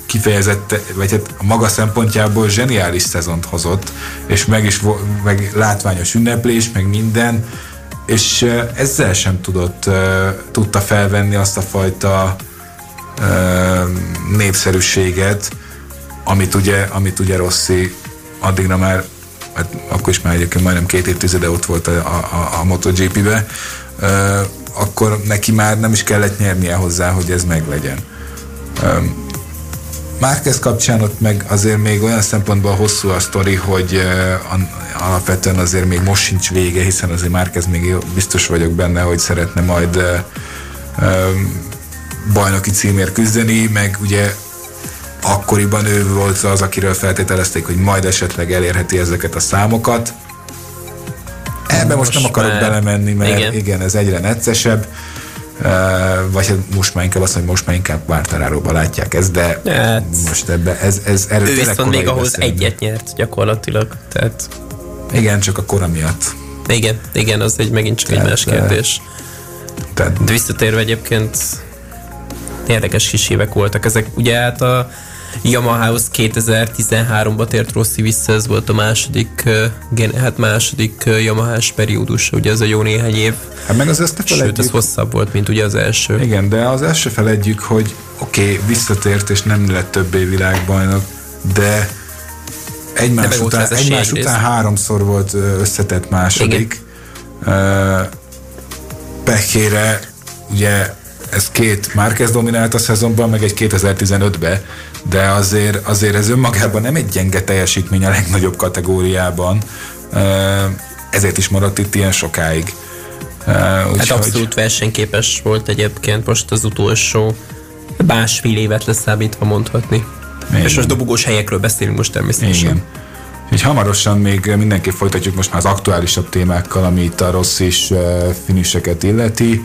kifejezett, vagy hát a maga szempontjából zseniális szezont hozott, és meg is meg látványos ünneplés, meg minden, és ezzel sem tudott, tudta felvenni azt a fajta népszerűséget, amit ugye, amit ugye Rossi addigra már, hát akkor is már egyébként majdnem két évtizede ott volt a, a, a MotoGP-be, akkor neki már nem is kellett nyernie hozzá, hogy ez meglegyen. Márquez kapcsán ott meg azért még olyan szempontból hosszú a sztori, hogy alapvetően azért még most sincs vége, hiszen azért Márquez még biztos vagyok benne, hogy szeretne majd bajnoki címért küzdeni, meg ugye akkoriban ő volt az, akiről feltételezték, hogy majd esetleg elérheti ezeket a számokat. Ebben most, most nem akarok már belemenni, mert igen. igen, ez egyre neccesebb. Uh, vagy most már inkább azt mondja, most már inkább Quartararo-ba látják ezt, de hát, most ebbe ez, ez erről tényleg korai beszélni. Ő viszont még ahhoz beszélni. Egyet nyert gyakorlatilag. Tehát... Igen, csak a kora miatt. Igen, igen, az egy, megint csak tehát, egy más kérdés. Tehát... De visszatérve egyébként érdekes kis évek voltak ezek. Ugye hát a Yamahához kétezer-tizenháromba tért Rossi vissza, ez volt a második, hát második Yamahás periódus, ugye ez a jó néhány év. Hát meg az ezt ne feledjük. Sőt, ez hosszabb volt, mint ugye az első. Igen, de az első feledjük, hogy oké, okay, visszatért és nem lett többé világbajnok, de egymás de után, egymás után háromszor volt összetett második. Uh, Pekére ugye ez két Márquez dominált a szezonban, meg egy kétezer-tizenötbe, de azért, azért ez önmagában nem egy gyenge teljesítmény a legnagyobb kategóriában, ezért is maradt itt ilyen sokáig. Úgy, hát abszolút hogy... versenyképes volt egyébként most az utolsó másfél évet leszámítva mondhatni. Igen. És most dobogós helyekről beszélünk most természetesen. Igen. Így hamarosan még mindenképp folytatjuk most már az aktuálisabb témákkal, ami itt a rossz is finiseket illeti.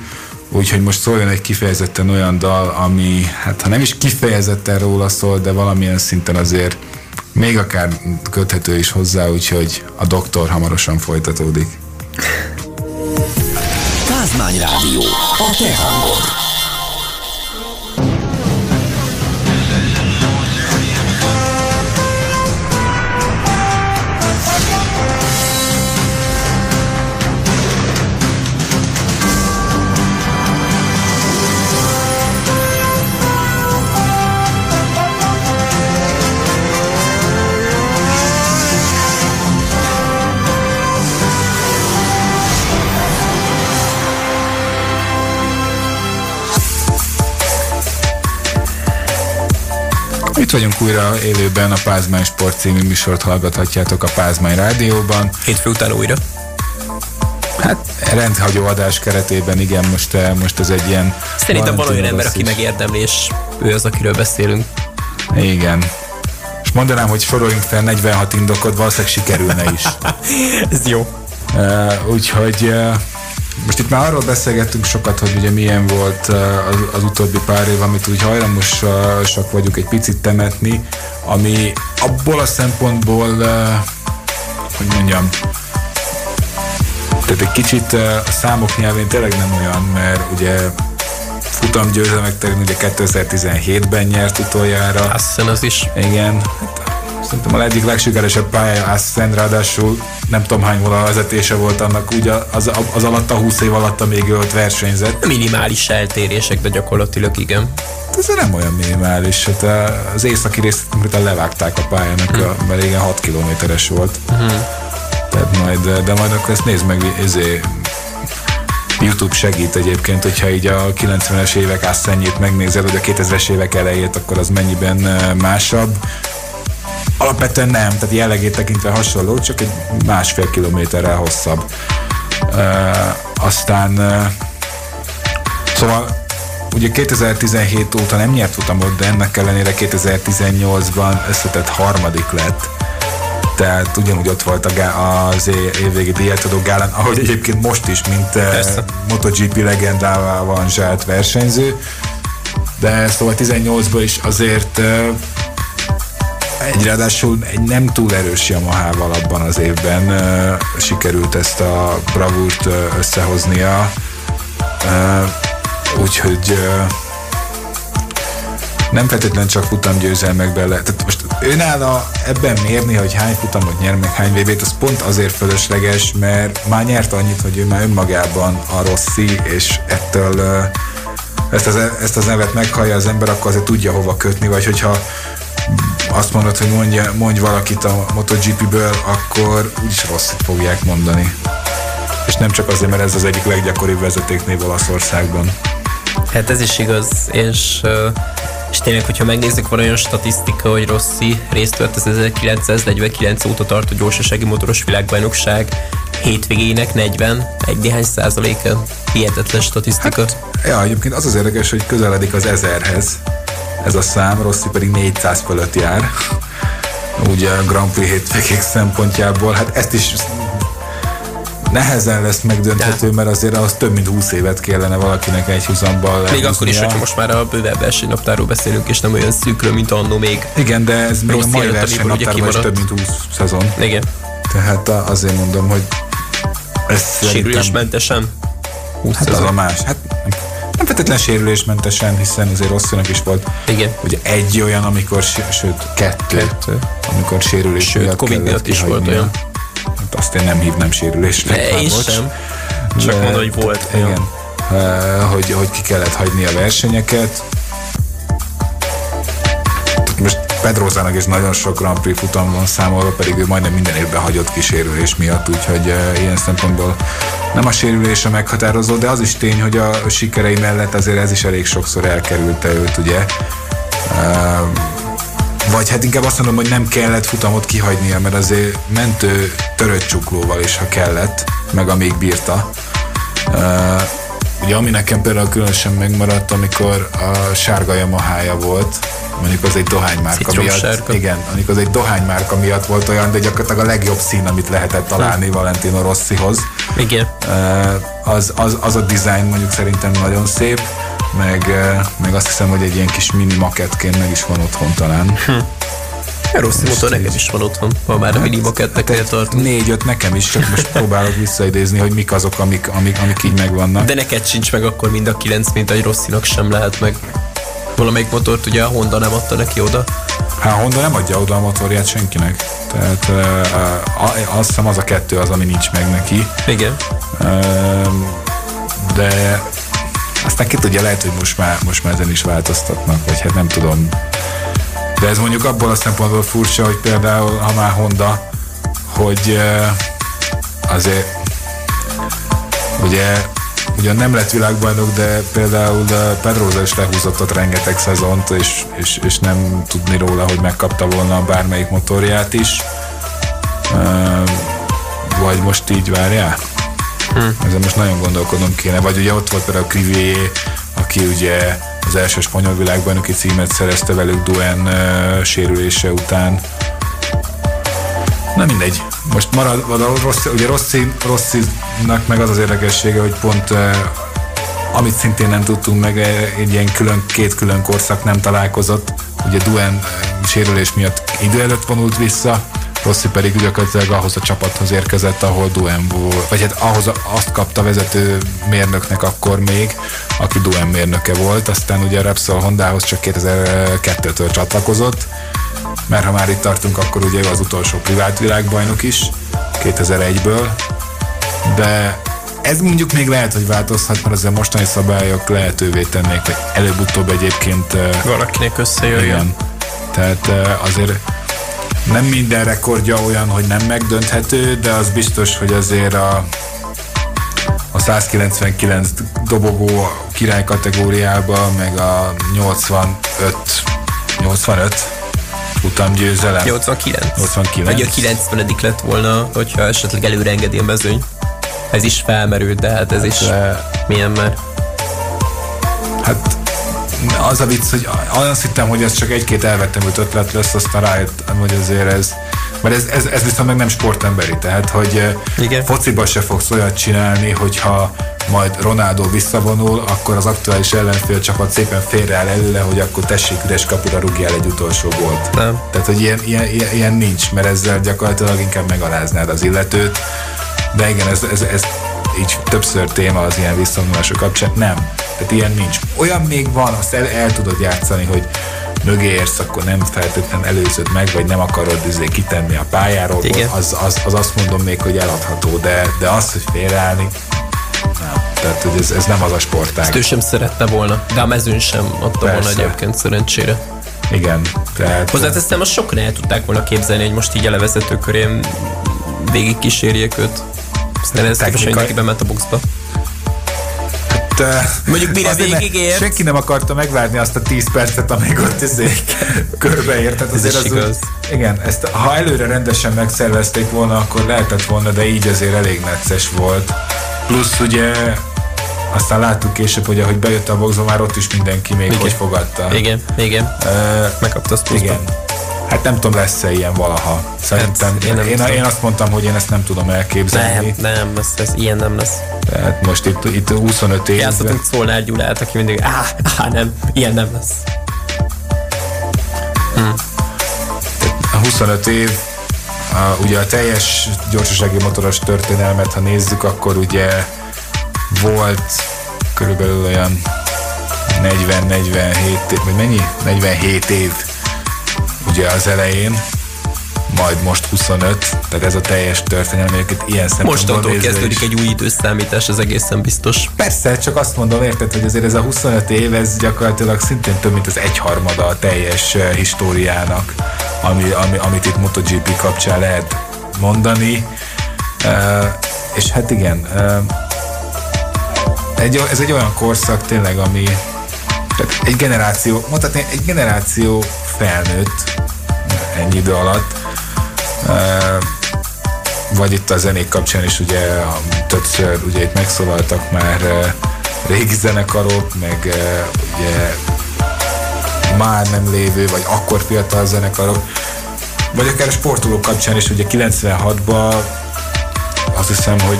Úgyhogy most szóljon egy kifejezetten olyan dal, ami, hát ha nem is kifejezetten róla szól, de valamilyen szinten azért még akár köthető is hozzá, úgyhogy a doktor hamarosan folytatódik. Pázmány Rádió, a te hangod. Itt vagyunk újra élőben, a Pázmány Sport című műsort hallgathatjátok a Pázmány Rádióban. Hétfő után újra? Hát rendhagyó adás keretében, igen, most, most ez egy ilyen... Szerintem van olyan ember, aki megérdemli, és ő az, akiről beszélünk. Igen. És mondanám, hogy soroljunk fel negyvenhat indokot, valószínűleg sikerülne is. Ez jó. Uh, úgyhogy... Uh, Most itt már arról beszélgettünk sokat, hogy ugye milyen volt az, az utóbbi pár év, amit úgy hajlamosak vagyunk egy picit temetni, ami abból a szempontból, hogy mondjam, tehát egy kicsit a számok nyelvén tényleg nem olyan, mert ugye futamgyőzelmek terén ugye kétezer-tizenhétben nyert utoljára. Aztán az is. Igen. Szerintem a egyik legsikeresebb pályája Assen, ráadásul nem tudom hány vonal vezetése volt annak, úgy az, az alatt a húsz év alatt, amíg ő ott versenyzett. Minimális eltérések, de gyakorlatilag igen. Ez nem olyan minimális, hát az északi részt miután levágták a pályának, hmm. a, mert igen hat kilométeres volt. Hmm. Tehát majd, de majd akkor ezt nézd meg, ezért YouTube segít egyébként, hogyha így a kilencvenes évek Assenjét megnézed, vagy a kétezres évek elejét, akkor az mennyiben másabb. Alapvetően nem, tehát jellegét tekintve hasonló, csak egy másfél kilométerrel hosszabb. Uh, aztán uh, szóval ugye kétezer-tizenhét óta nem nyert futamot, de ennek ellenére kétezer-tizennyolcban összetett harmadik lett. Tehát ugyanúgy ott volt az évvégi díjátadó gálán, ahogy egyébként most is, mint uh, MotoGP legendává avanzsált versenyző. De szóval tizennyolcban is azért uh, egy, ráadásul egy nem túl erős Yamahával abban az évben uh, sikerült ezt a bravúrt uh, összehoznia. Uh, úgyhogy uh, nem feltétlenül csak futamgyőzelmekben le. Tehát most önálló ebben mérni, hogy hány futamot nyer, meg hány vé bét, az pont azért fölösleges, mert már nyert annyit, hogy ő már önmagában a Rossi, és ettől uh, ezt, az, ezt az nevet meghallja az ember, akkor azért tudja hova kötni, vagy hogyha azt mondod, hogy mondja, mondj valakit a MotoGP-ből, akkor úgyis Rossit fogják mondani. És nem csak azért, mert ez az egyik leggyakoribb vezetéknév Olaszországban. Hát ez is igaz, és, és tényleg, hogyha megnézzük, van olyan statisztika, hogy Rossi részt vett az ezerkilencszáznegyvenkilenc óta tartó gyorsasági motoros világbajnokság hétvégének negyven, egy néhány százaléka. Hihetetlen statisztika. Hát, ja, egyébként az az érdekes, hogy közeledik az ezerhez. Ez a szám, Rossi pedig négyszáz fölött jár. Ugye a Grand Prix hétvégék szempontjából, hát ezt is nehezen lesz megdönthető, mert azért az több mint húsz évet kellene valakinek egy húzamban. Még akkor is, hogyha most már a bővebb versenynaptárról beszélünk, és nem olyan szűkről, mint annó még. Igen, de ez még a mai versenynaptárban is több mint húsz szezon. Igen. Tehát azért mondom, hogy sérülésmentesen. Hát az a más. Hát nem feltétlen sérülésmentesen, hiszen azért Rossinak is volt. Igen. Ugye egy olyan, amikor, sőt kettő, kettő. amikor sérülés sőt, miatt Covid miatt is volt olyan. Hát azt én nem hívnám sérülésnek. Ne, én sem. Csak mondom, hogy volt. Igen. Hogy, hogy ki kellett hagyni a versenyeket. Most Pedrosának is nagyon sok Grand Prix futam van számolva, pedig ő majdnem minden évben hagyott ki sérülés miatt, úgyhogy ilyen szempontból nem a sérülés a meghatározó, de az is tény, hogy a sikerei mellett azért ez is elég sokszor elkerülte őt, ugye. Vagy hát inkább azt mondom, hogy nem kellett futamot kihagynia, mert azért mentő törött csuklóval is, ha kellett, meg amíg bírta. Ugye ami nekem például különösen megmaradt, amikor a sárga Yamahája volt, mondjuk az egy dohánymárka miatt. Igen, mondjuk az egy dohánymárka miatt volt olyan, de gyakorlatilag a legjobb szín, amit lehetett találni hmm. Valentino Rossihoz. Igen. Az, az, az a design mondjuk szerintem nagyon szép, meg, meg azt hiszem, hogy egy ilyen kis mini makettként meg is van otthon talán. Hm. A Rossi motor nekem is van otthon, ha már hát, a mini maketteknél tartunk. négy öt nekem is, csak most próbálok visszaidézni, hogy mik azok, amik, amik, amik így megvannak. De neked sincs meg akkor mind a kilenc, mint egy Rossinak sem lehet meg. Valamelyik motort ugye a Honda nem adta neki oda. Hát a Honda nem adja oda a motorját senkinek. Tehát uh, azt hiszem az a kettő az, ami nincs meg neki. Igen. Uh, de aztán ki tudja, lehet, hogy most már, most már ezen is változtatnak, vagy hát nem tudom. De ez mondjuk abból a szempontból furcsa, hogy például, ha már Honda, hogy uh, azért ugye ugyan nem lett világbajnok, de például Pedrosa is lehúzott ott rengeteg szezont, és, és, és nem tudni róla, hogy megkapta volna bármelyik motorját is. Uh, vagy most így várjál? Hmm. Ezen most nagyon gondolkodnom kéne. Vagy ugye ott volt például Crivier, aki ugye az első spanyol világbajnoki címet szerezte velük Duen uh, sérülése után. Na mindegy. Most marad, ugye Rossi, Rossinak meg az az érdekessége, hogy pont eh, amit szintén nem tudtunk meg, egy ilyen külön, két külön korszak nem találkozott. Ugye Duen sérülés miatt idő előtt vonult vissza, Rossi pedig gyakorlatilag ahhoz a csapathoz érkezett, ahol Duen volt, vagy hát ahhoz azt kapta vezető mérnöknek akkor még, aki Duen mérnöke volt, aztán ugye a Repsol Hondához csak kétezer-kettőtől csatlakozott, mert ha már itt tartunk, akkor ugye az utolsó privát világbajnok is, kétezer-egyből, de ez mondjuk még lehet, hogy változhat, mert azért mostani szabályok lehetővé tennék, hogy előbb-utóbb egyébként valakinek összejöjjön. Tehát azért nem minden rekordja olyan, hogy nem megdönthető, de az biztos, hogy azért a, a száz kilencvenkilenc dobogó király kategóriába, meg a nyolcvanöt nyolcvanöt utamgyőzelem. nyolcvankilenc. nyolcvankilenc. Ugye a kilencvenedik lett volna, hogyha esetleg előre engedi a mezőny. Ez is felmerült, de hát ez hát, is le... milyen már. Hát az a vicc, hogy azt hittem, hogy ez csak egy-két elvettemült ötlet lesz, aztán rájöttem, hogy azért ez... Mert ez, ez, ez viszont meg nem sportemberi, tehát hogy igen, fociban se fogsz olyat csinálni, hogyha majd Ronaldo visszavonul, akkor az aktuális ellenfél csapat szépen félreáll előle, hogy akkor tessék üres kapura rúgjál egy utolsó gólt. Nem. Tehát, hogy ilyen, ilyen, ilyen nincs, mert ezzel gyakorlatilag inkább megaláznád az illetőt. De igen, ez, ez, ez így többször téma az ilyen visszavonulások kapcsán. Nem. Tehát ilyen nincs. Olyan még van, azt el, el tudod játszani, hogy mögé érsz, akkor nem feltétlenül előzöd meg, vagy nem akarod izé kitenni a pályáról, az, az, az azt mondom még, hogy eladható, de, de az, hogy félreállni, nem. Tehát, hogy ez, ez nem az a sportág. Ezt ő sem szerette volna, de a mezőn sem adta persze volna egyébként szerencsére. Igen. Tehát... Hozzáteszem, azt sokan el tudták volna képzelni, hogy most így a levezető körén végig kísérjék őt. Aztán ez képest, hogy neki bement a boxba. Mondjuk mire végigért. Senki nem akarta megvárni azt a tíz percet, amíg ott körbeért. Tehát azért ez az igaz. Úgy, igen, ezt ha előre rendesen megszervezték volna, akkor lehetett volna, de így azért elég necces volt. Plusz ugye aztán láttuk később, hogy ahogy bejött a boxba, már ott is mindenki még igen, hogy fogadta. Igen, igen. Uh, Megkapta azt pluszban. Igen. Hát nem tudom, lesz-e ilyen valaha. Szerintem. Hát, én, én, én, én azt mondtam, hogy én ezt nem tudom elképzelni. Nem, nem, ez, ez ilyen nem lesz. Tehát most itt, itt huszonöt évben... Játszottunk Szolnár Gyulát, aki mindig, áh, áh, nem, ilyen nem lesz. Hm. huszonöt év, a, ugye a teljes gyorsasági motoros történelmet, ha nézzük, akkor ugye volt körülbelül olyan negyven-negyvenhét év, vagy mennyi? negyvenhét év ugye az elején, majd most huszonöt, tehát ez a teljes történelem, amiket ilyen szempontból nézve mostantól kezdődik egy új időszámítás, ez egészen biztos. Persze, csak azt mondom, érted, hogy azért ez a huszonöt év, ez gyakorlatilag szintén több, mint az egyharmada a teljes históriának, ami, ami, amit itt MotoGP kapcsán lehet mondani. Uh, és hát igen, uh, egy, ez egy olyan korszak tényleg, ami tehát egy generáció, mondhatni, egy generáció felnőtt ennyi idő alatt. Vagy itt a zenék kapcsán is ugye többször ugye itt megszólaltak már régi zenekarok, meg ugye már nem lévő, vagy akkor fiatal zenekarok, vagy akár a sportolók kapcsán is ugye kilencvenhatban azt hiszem, hogy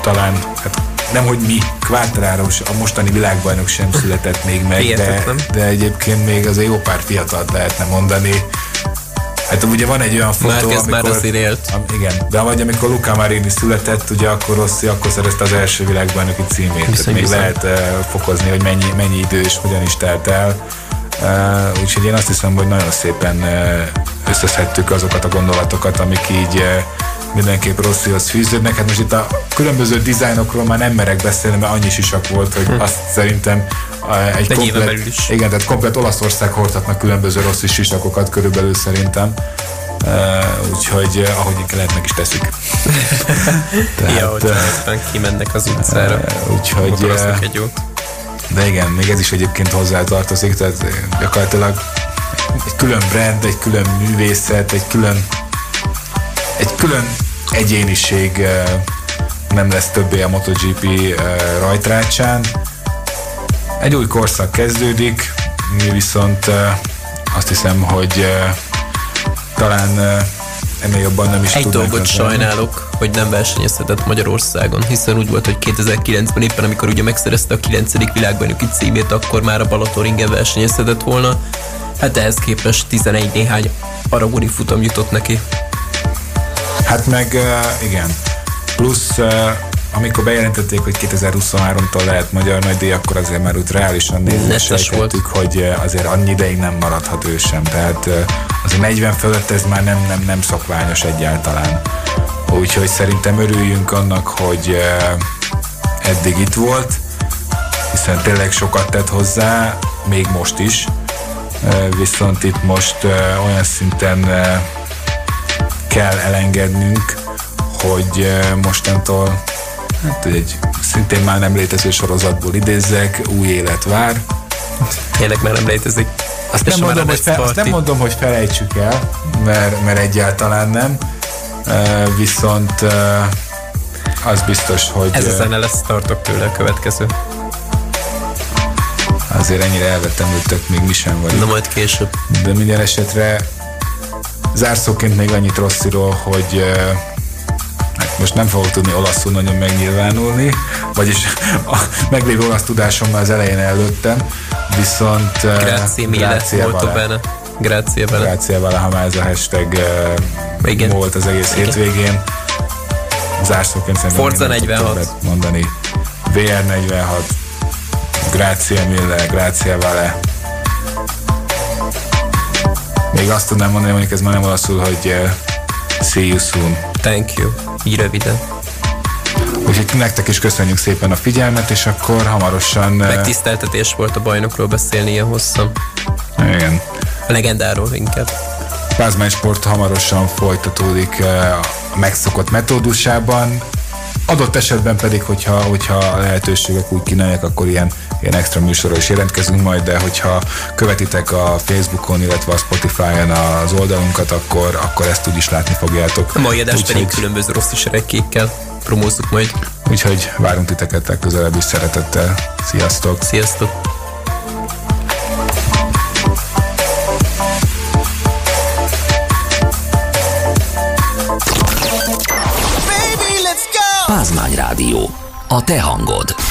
talán hát nem, hogy mi, Quartararo a mostani világbajnok sem született még meg, de, de egyébként még azért jó pár fiatalt lehetne mondani. Hát ugye van egy olyan fotó, Márquez amikor... Már azért élt. Am, igen, de vagy amikor Luca Marini született, ugye akkor Rossi, akkor szerezte az első világbajnoki címét. Viszont, még viszont. Lehet uh, fokozni, hogy mennyi, mennyi idő és hogyan is telt el. Uh, úgyhogy én azt hiszem, hogy nagyon szépen uh, összeszedtük azokat a gondolatokat, amik így... Uh, mindenképp Rossihoz fűződnek. Hát most itt a különböző dizájnokról már nem merek beszélni, mert annyi sisak volt, hogy hm. azt szerintem egy komplet, igen, tehát komplet Olaszország hordhatnak különböző Rossi sisakokat körülbelül szerintem. Uh, úgyhogy ahogy én lehet, meg is teszik. Tehát, ja, hogy aztán kimennek az utcára. Uh, úgyhogy... Uh, egy jót. De igen, még ez is egyébként hozzá tartozik, tehát gyakorlatilag egy külön brand, egy külön művészet, egy külön Egy külön egyéniség nem lesz többé a MotoGP rajtrácsán. Egy új korszak kezdődik, mi viszont azt hiszem, hogy talán ennél jobban nem is tudnánk. Egy dolgot sajnálok, hogy nem versenyezhetett Magyarországon, hiszen úgy volt, hogy kétezer-kilencben éppen, amikor ugye megszerezte a kilencedik világbajnoki címét, akkor már a Balaton Ringen versenyezhetett volna. Hát ehhez képest tizenegy néhány aragoni futam jutott neki. Hát meg uh, igen, plusz uh, amikor bejelentették, hogy kétezer-huszonháromtól lehet magyar nagydíj, akkor azért már úgy reálisan nézve sejtettük, hogy uh, azért annyi ideig nem maradhat ő sem. Tehát uh, az negyven fölött ez már nem, nem, nem szokványos egyáltalán. Úgyhogy szerintem örüljünk annak, hogy uh, eddig itt volt, hiszen tényleg sokat tett hozzá, még most is. Uh, viszont itt most uh, olyan szinten... Uh, kell elengednünk, hogy mostantól hát egy szintén már nem létező sorozatból idézzek, új élet vár. Tényleg már nem létezik. Azt nem mondom, hogy fe, azt nem mondom, hogy felejtsük el, mert, mert egyáltalán nem. Uh, viszont uh, az biztos, hogy... Ez a zene lesz, tartok tőle a következő. Azért ennyire elvetemültök, még mi sem vagyunk. Na majd később. De minden esetre zárszóként még annyit Rossiról, hogy uh, most nem fogok tudni olaszul nagyon megnyilvánulni, vagyis a meglévő olasz tudásom már az elején előttem, viszont... Uh, grazie mille, molto bene. Grazie bene. Grazie bene, ha már ez a hashtag uh, volt az egész igen. hétvégén. Zárszóként szerintem Forza negyvenhat mondani. vé er negyvenhat. Grazie mille, grazie vale. Még azt tudnám mondani, mondjuk ez már nem olaszul, hogy uh, see you soon. Thank you. Így röviden. Úgyhogy nektek is köszönjük szépen a figyelmet, és akkor hamarosan... Megtiszteltetés volt a bajnokról beszélni ilyen hosszan. Igen. A legendáról inkább. Pázmány Sport hamarosan folytatódik a megszokott metódusában. Adott esetben pedig, hogyha, hogyha a lehetőségek úgy kínálják, akkor ilyen, ilyen extra műsorra is jelentkezünk majd, de hogyha követitek a Facebookon, illetve a Spotify-on az oldalunkat, akkor, akkor ezt úgy is látni fogjátok. A mai adást pedig különböző rossz seregkékkel promózzuk majd. Úgyhogy várunk titeket legközelebb is szeretettel. Sziasztok! Sziasztok! Pázmány Rádió. A te hangod.